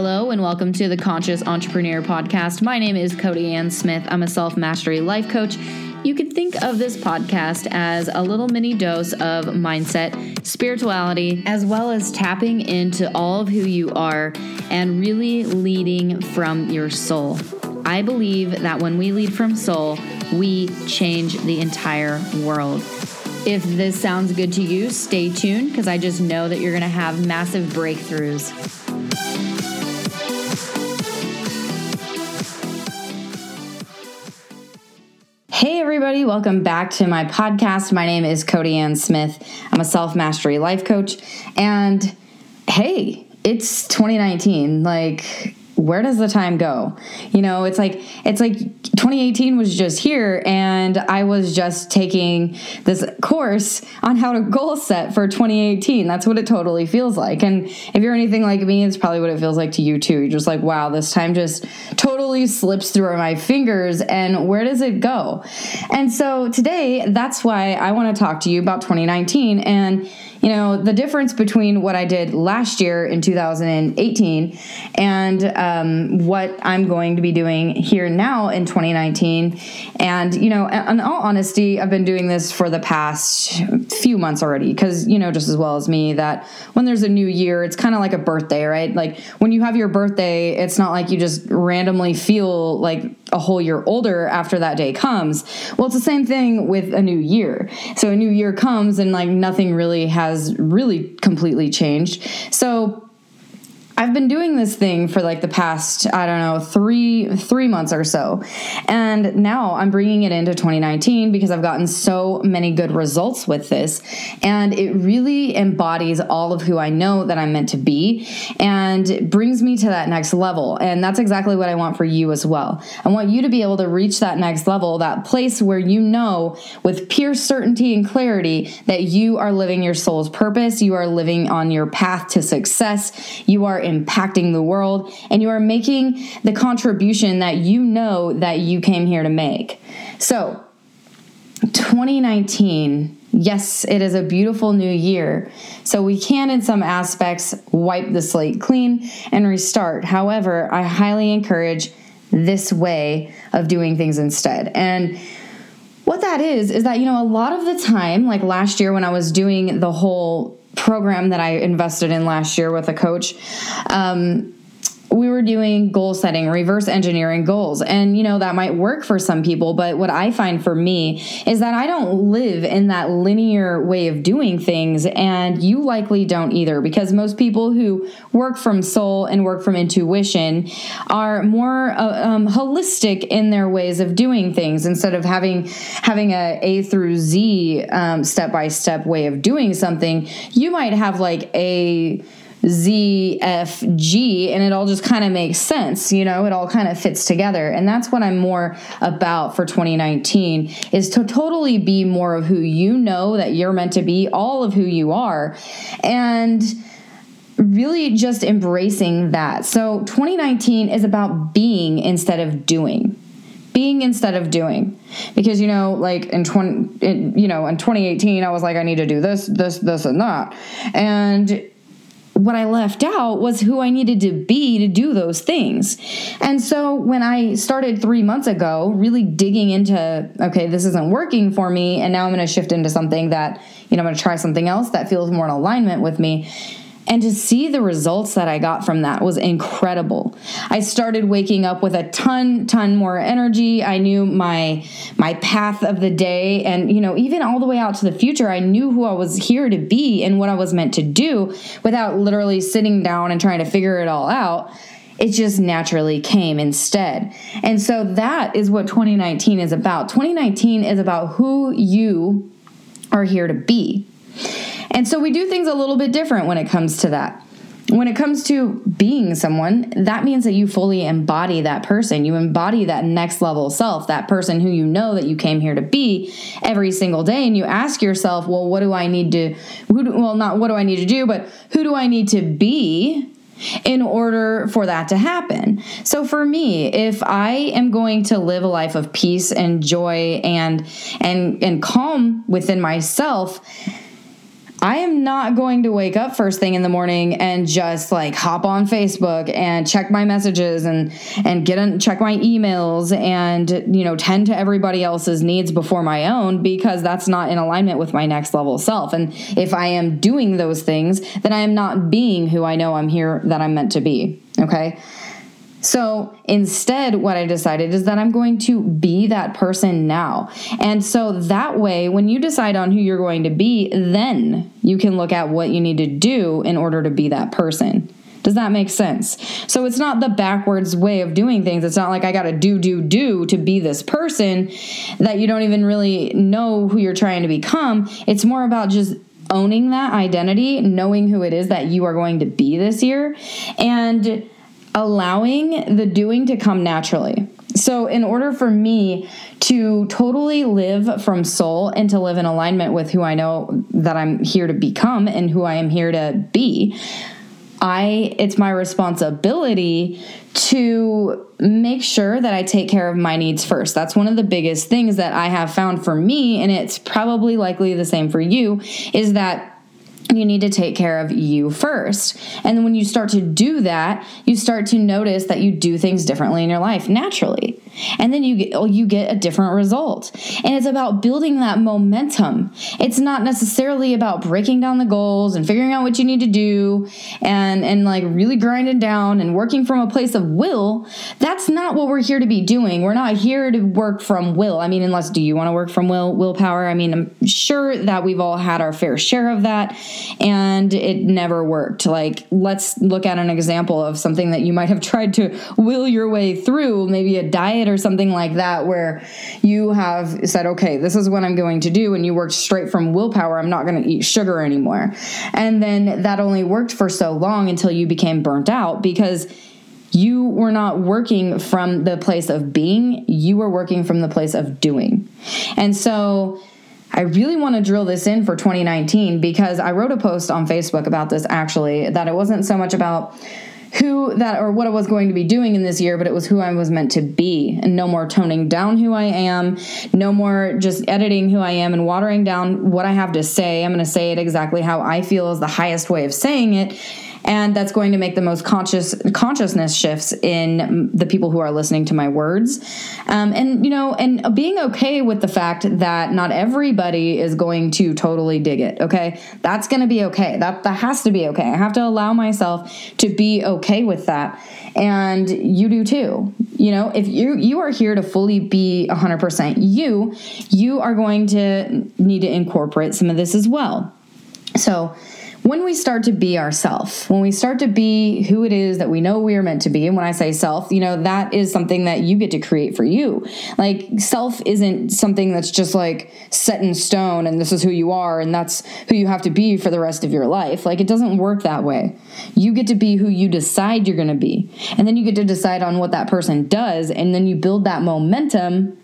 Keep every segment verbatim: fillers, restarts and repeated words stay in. Hello and welcome to the Conscious Entrepreneur Podcast. My name is Cody Ann Smith. I'm a self-mastery life coach. You could think of this podcast as a little mini dose of mindset, spirituality, as well as tapping into all of who you are and really leading from your soul. I believe that when we lead from soul, we change the entire world. If this sounds good to you, stay tuned because I just know that you're going to have massive breakthroughs. Hey everybody, welcome back to my podcast. My name is Cody Ann Smith. I'm a self-mastery life coach. And hey, it's twenty nineteen. Like, where does the time go? You know, it's like it's like twenty eighteen was just here, and I was just taking this course on how to goal set for twenty eighteen. That's what it totally feels like. And if you're anything like me, it's probably what it feels like to you too. You're just like, wow, this time just totally slips through my fingers, and where does it go? And so today, that's why I want to talk to you about twenty nineteen and, you know, the difference between what I did last year in two thousand eighteen and um, what I'm going to be doing here now in twenty nineteen. And, you know, in all honesty, I've been doing this for the past few months already because, you know, just as well as me, that when there's a new year, it's kind of like a birthday, right? Like when you have your birthday, it's not like you just randomly feel like a whole year older after that day comes. Well, it's the same thing with a new year. So a new year comes and like nothing really has really completely changed. So I've been doing this thing for like the past, I don't know, three three months or so. And now I'm bringing it into twenty nineteen because I've gotten so many good results with this. And it really embodies all of who I know that I'm meant to be and brings me to that next level. And that's exactly what I want for you as well. I want you to be able to reach that next level, that place where you know with pure certainty and clarity that you are living your soul's purpose, you are living on your path to success, you are in impacting the world, and you are making the contribution that you know that you came here to make. So twenty nineteen, yes, it is a beautiful new year. So we can, in some aspects, wipe the slate clean and restart. However, I highly encourage this way of doing things instead. And what that is, is that, you know, a lot of the time, like last year when I was doing the whole program that I invested in last year with a coach, um, we were doing goal setting, reverse engineering goals. And, you know, that might work for some people, but what I find for me is that I don't live in that linear way of doing things. And you likely don't either, because most people who work from soul and work from intuition are more uh, um, holistic in their ways of doing things instead of having, having a A through Z um, step-by-step way of doing something. You might have like a Z, F, G, and it all just kind of makes sense, you know, it all kind of fits together. And that's what I'm more about for twenty nineteen, is to totally be more of who you know that you're meant to be, all of who you are, and really just embracing that. So twenty nineteen is about being instead of doing. Being instead of doing, because, you know, like in twenty, in, you know, in twenty eighteen, I was like, I need to do this, this, this, and that, and what I left out was who I needed to be to do those things. And so when I started three months ago, really digging into, okay, this isn't working for me, and now I'm going to shift into something that, you know, I'm going to try something else that feels more in alignment with me. And to see the results that I got from that was incredible. I started waking up with a ton, ton more energy. I knew my my path of the day, and, you know, even all the way out to the future, I knew who I was here to be and what I was meant to do without literally sitting down and trying to figure it all out. It just naturally came instead. And so that is what twenty nineteen is about. twenty nineteen is about who you are here to be. And so we do things a little bit different when it comes to that. When it comes to being someone, that means that you fully embody that person. You embody that next level self, that person who you know that you came here to be every single day. And you ask yourself, well, what do I need to, who do, well, not what do I need to do, but who do I need to be in order for that to happen? So for me, if I am going to live a life of peace and joy and, and, and calm within myself, I am not going to wake up first thing in the morning and just like hop on Facebook and check my messages and, and get on, check my emails and, you know, tend to everybody else's needs before my own, because that's not in alignment with my next level self. And if I am doing those things, then I am not being who I know I'm here that I'm meant to be. Okay. So instead, what I decided is that I'm going to be that person now. And so that way, when you decide on who you're going to be, then you can look at what you need to do in order to be that person. Does that make sense? So it's not the backwards way of doing things. It's not like I got to do, do, do to be this person that you don't even really know who you're trying to become. It's more about just owning that identity, knowing who it is that you are going to be this year, and allowing the doing to come naturally. So in order for me to totally live from soul and to live in alignment with who I know that I'm here to become and who I am here to be, I it's my responsibility to make sure that I take care of my needs first. That's one of the biggest things that I have found for me, and it's probably likely the same for you, is that you need to take care of you first. And then when you start to do that, you start to notice that you do things differently in your life naturally. And then you get, you get a different result. And it's about building that momentum. It's not necessarily about breaking down the goals and figuring out what you need to do and, and like really grinding down and working from a place of will. That's not what we're here to be doing. We're not here to work from will. I mean, unless, do you want to work from will, willpower? I mean, I'm sure that we've all had our fair share of that and it never worked. Like, let's look at an example of something that you might have tried to will your way through, maybe a diet or something like that, where you have said, okay, this is what I'm going to do, and you worked straight from willpower. I'm not going to eat sugar anymore. And then that only worked for so long until you became burnt out, because you were not working from the place of being, you were working from the place of doing. And so I really want to drill this in for twenty nineteen, because I wrote a post on Facebook about this, actually, that it wasn't so much about who that or what I was going to be doing in this year, but it was who I was meant to be. And no more toning down who I am, no more just editing who I am and watering down what I have to say. I'm going to say it exactly how I feel is the highest way of saying it. And that's going to make the most conscious consciousness shifts in the people who are listening to my words. Um, and, you know, and being okay with the fact that not everybody is going to totally dig it. Okay. That's going to be okay. That, that has to be okay. I have to allow myself to be okay with that. And you do too. You know, if you, you are here to fully be a hundred percent you, you are going to need to incorporate some of this as well. So, when we start to be ourselves, when we start to be who it is that we know we are meant to be, and when I say self, you know, that is something that you get to create for you. Like, self isn't something that's just like set in stone and this is who you are and that's who you have to be for the rest of your life. Like, it doesn't work that way. You get to be who you decide you're going to be. And then you get to decide on what that person does. And then you build that momentum.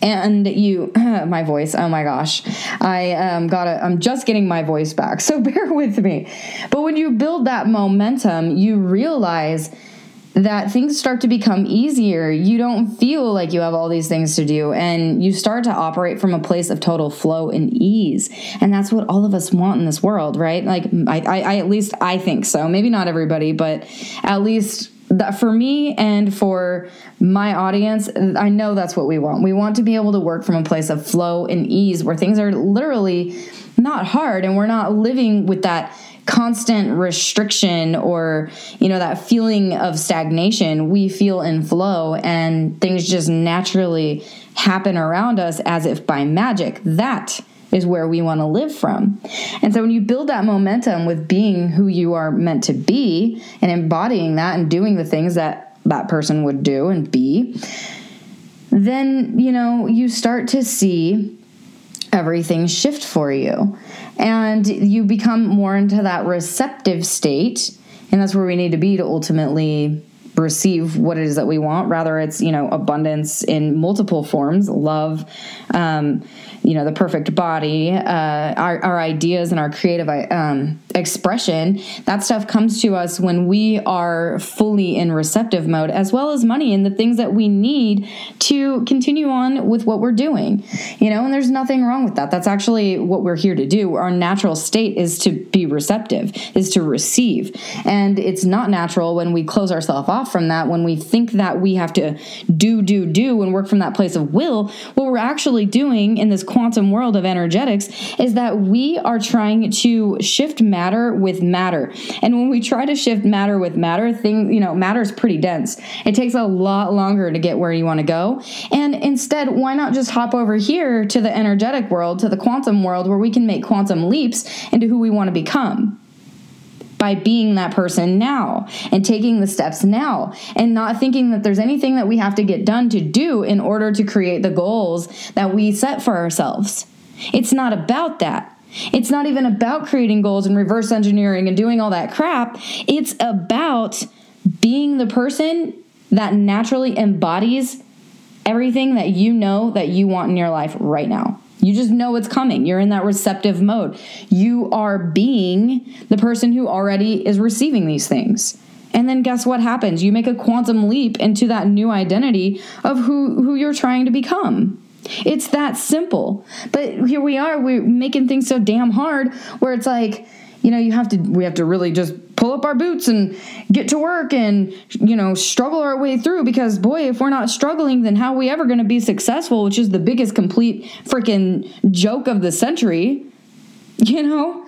And you, my voice, oh my gosh, I um, got a, I'm just getting my voice back, so bear with me. But when you build that momentum, you realize that things start to become easier. You don't feel like you have all these things to do, and you start to operate from a place of total flow and ease. And that's what all of us want in this world, right? Like, I, I, I at least I think so. Maybe not everybody, but at least that for me and for my audience, I know that's what we want. We want to be able to work from a place of flow and ease, where things are literally not hard and we're not living with that constant restriction or, you know, that feeling of stagnation. We feel in flow and things just naturally happen around us as if by magic. That is where we want to live from. And so when you build that momentum with being who you are meant to be and embodying that and doing the things that that person would do and be, then, you know, you start to see everything shift for you. And you become more into that receptive state. And that's where we need to be to ultimately receive what it is that we want. Rather, it's, you know, abundance in multiple forms, love, um, you know, the perfect body, uh, our, our ideas and our creative um, expression. That stuff comes to us when we are fully in receptive mode, as well as money and the things that we need to continue on with what we're doing, you know, and there's nothing wrong with that. That's actually what we're here to do. Our natural state is to be receptive, is to receive. And it's not natural when we close ourselves off from that, when we think that we have to do, do, do, and work from that place of will. What we're actually doing in this quantum world of energetics is that we are trying to shift matter with matter. And when we try to shift matter with matter, thing, you know, matter is pretty dense. It takes a lot longer to get where you want to go. And instead, why not just hop over here to the energetic world, to the quantum world, where we can make quantum leaps into who we want to become, by being that person now and taking the steps now and not thinking that there's anything that we have to get done to do in order to create the goals that we set for ourselves. It's not about that. It's not even about creating goals and reverse engineering and doing all that crap. It's about being the person that naturally embodies everything that you know that you want in your life right now. You just know it's coming. You're in that receptive mode. You are being the person who already is receiving these things. And then guess what happens? You make a quantum leap into that new identity of who, who you're trying to become. It's that simple. But here we are, we're making things so damn hard where it's like, you know, you have to, we have to really just pull up our boots and get to work and, you know, struggle our way through, because boy, if we're not struggling, then how are we ever going to be successful, which is the biggest complete freaking joke of the century, you know?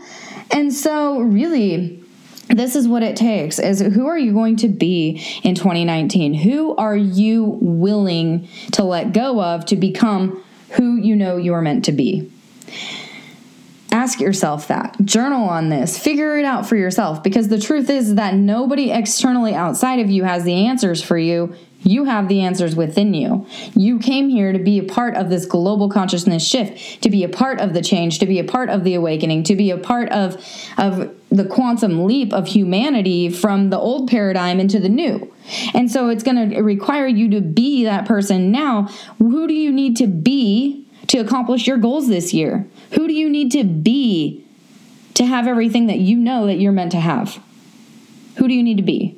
And so really, this is what it takes, is who are you going to be in twenty nineteen? Who are you willing to let go of to become who you know you're meant to be? Ask yourself that. Journal on this. Figure it out for yourself, because the truth is that nobody externally outside of you has the answers for you. You have the answers within you. You came here to be a part of this global consciousness shift, to be a part of the change, to be a part of the awakening, to be a part of, of the quantum leap of humanity from the old paradigm into the new. And so it's going to require you to be that person now. Who do you need to be to accomplish your goals this year? Who do you need to be to have everything that you know that you're meant to have? Who do you need to be?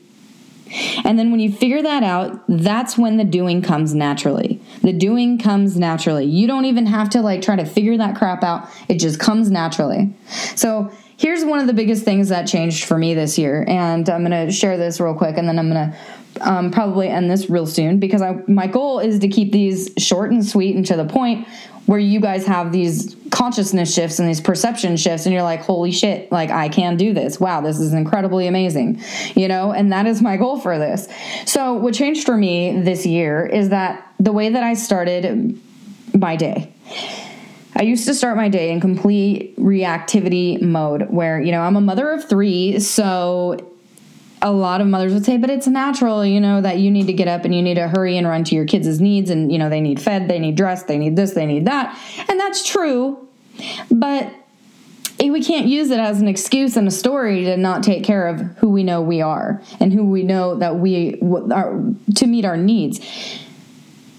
And then when you figure that out, that's when the doing comes naturally. The doing comes naturally. You don't even have to like try to figure that crap out. It just comes naturally. So here's one of the biggest things that changed for me this year. And I'm going to share this real quick, and then I'm going to Um, probably end this real soon, because I, my goal is to keep these short and sweet and to the point where you guys have these consciousness shifts and these perception shifts and you're like, holy shit, like I can do this. Wow, this is incredibly amazing, you know, and that is my goal for this. So what changed for me this year is that the way that I started my day. I used to start my day in complete reactivity mode where, you know, I'm a mother of three, so a lot of mothers would say, but it's natural, you know, that you need to get up and you need to hurry and run to your kids' needs. And, you know, they need fed, they need dressed, they need this, they need that. And that's true. But we can't use it as an excuse and a story to not take care of who we know we are and who we know that we are to meet our needs.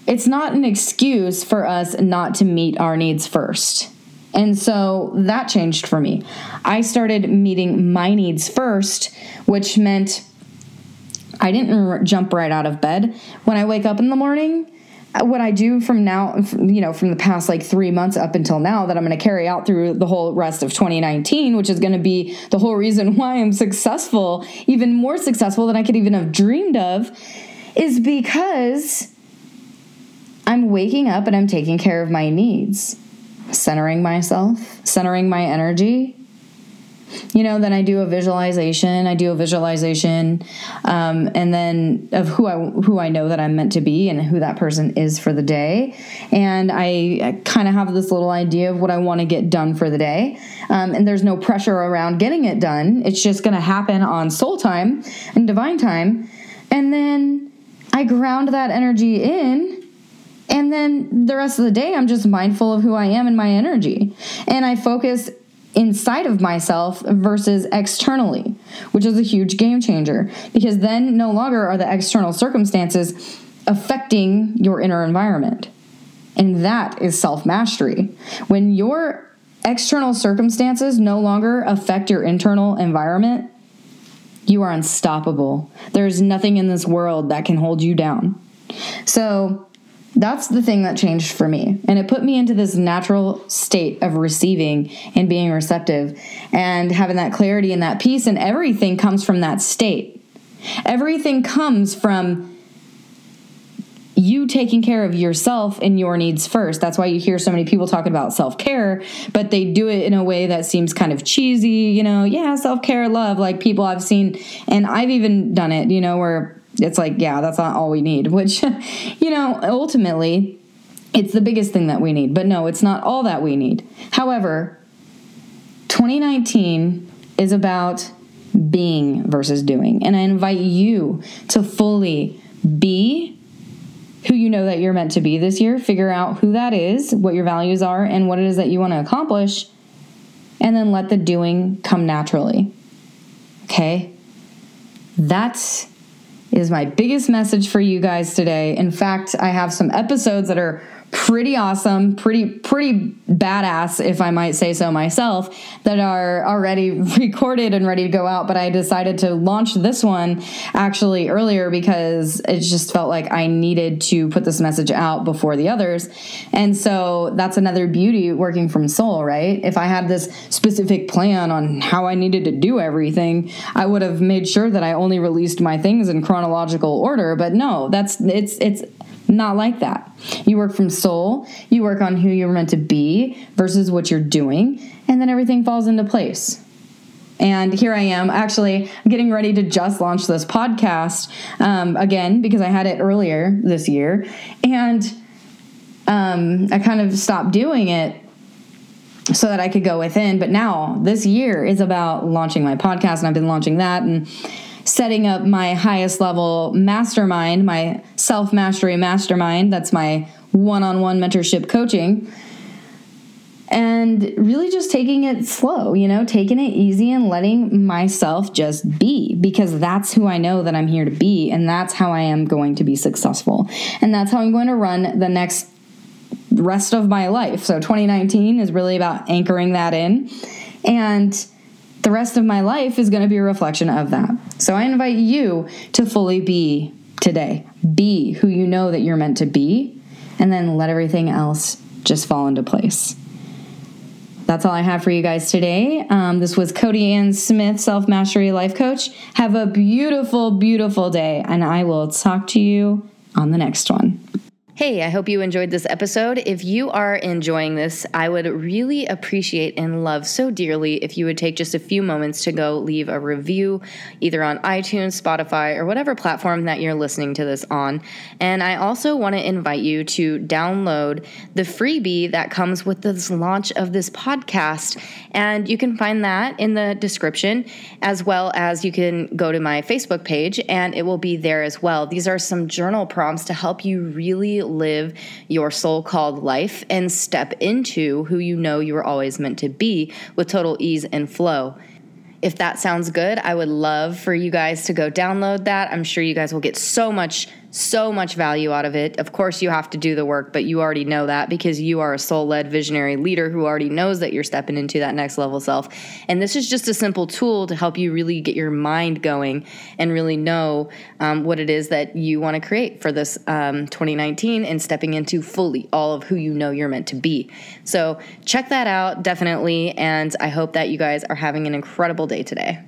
It's not an excuse for us not to meet our needs first. And so that changed for me. I started meeting my needs first, which meant I didn't r- jump right out of bed. When I wake up in the morning, what I do from now, you know, from the past like three months up until now that I'm going to carry out through the whole rest of twenty nineteen, which is going to be the whole reason why I'm successful, even more successful than I could even have dreamed of, is because I'm waking up and I'm taking care of my needs. Centering myself, centering my energy. You know, then I do a visualization. I do a visualization, um, and then of who I who I know that I'm meant to be and who that person is for the day. And I, I kind of have this little idea of what I want to get done for the day. Um, and there's no pressure around getting it done. It's just going to happen on soul time and divine time. And then I ground that energy in. And then the rest of the day, I'm just mindful of who I am and my energy. And I focus inside of myself versus externally, which is a huge game changer, because then no longer are the external circumstances affecting your inner environment. And that is self-mastery. When your external circumstances no longer affect your internal environment, you are unstoppable. There's nothing in this world that can hold you down. So that's the thing that changed for me. And it put me into this natural state of receiving and being receptive, and having that clarity and that peace. And everything comes from that state. Everything comes from you taking care of yourself and your needs first. That's why you hear so many people talking about self-care, but they do it in a way that seems kind of cheesy, you know, yeah, self-care, love, like people I've seen, and I've even done it, you know, where it's like, yeah, that's not all we need, which, you know, ultimately it's the biggest thing that we need, but no, it's not all that we need. However, twenty nineteen is about being versus doing. And I invite you to fully be who you know that you're meant to be this year. Figure out who that is, what your values are, and what it is that you want to accomplish, and then let the doing come naturally. Okay? That is my biggest message for you guys today. In fact, I have some episodes that are pretty awesome, pretty, pretty badass, if I might say so myself, that are already recorded and ready to go out. But I decided to launch this one actually earlier because it just felt like I needed to put this message out before the others. And so that's another beauty working from soul, right? If I had this specific plan on how I needed to do everything, I would have made sure that I only released my things in chronological order. But no, that's, it's, it's, not like that. You work from soul, you work on who you're meant to be versus what you're doing, and then everything falls into place. And here I am, actually getting ready to just launch this podcast um, again, because I had it earlier this year, and um, I kind of stopped doing it so that I could go within. But now this year is about launching my podcast, and I've been launching that and setting up my highest level mastermind, my self-mastery mastermind. That's my one-on-one mentorship coaching. And really just taking it slow, you know, taking it easy and letting myself just be, because that's who I know that I'm here to be. And that's how I am going to be successful. And that's how I'm going to run the next rest of my life. So twenty nineteen is really about anchoring that in, and the rest of my life is going to be a reflection of that. So I invite you to fully be today. Be who you know that you're meant to be, and then let everything else just fall into place. That's all I have for you guys today. Um, this was Cody Ann Smith, Self-Mastery Life Coach. Have a beautiful, beautiful day, and I will talk to you on the next one. Hey, I hope you enjoyed this episode. If you are enjoying this, I would really appreciate and love so dearly if you would take just a few moments to go leave a review, either on iTunes, Spotify, or whatever platform that you're listening to this on. And I also want to invite you to download the freebie that comes with this launch of this podcast. And you can find that in the description, as well as you can go to my Facebook page and it will be there as well. These are some journal prompts to help you really live your soul-called life and step into who you know you were always meant to be with total ease and flow. If that sounds good, I would love for you guys to go download that. I'm sure you guys will get so much, so much value out of it. Of course, you have to do the work, but you already know that because you are a soul-led visionary leader who already knows that you're stepping into that next level self. And this is just a simple tool to help you really get your mind going and really know um, what it is that you want to create for this um, twenty nineteen and stepping into fully all of who you know you're meant to be. So check that out, definitely. And I hope that you guys are having an incredible day today.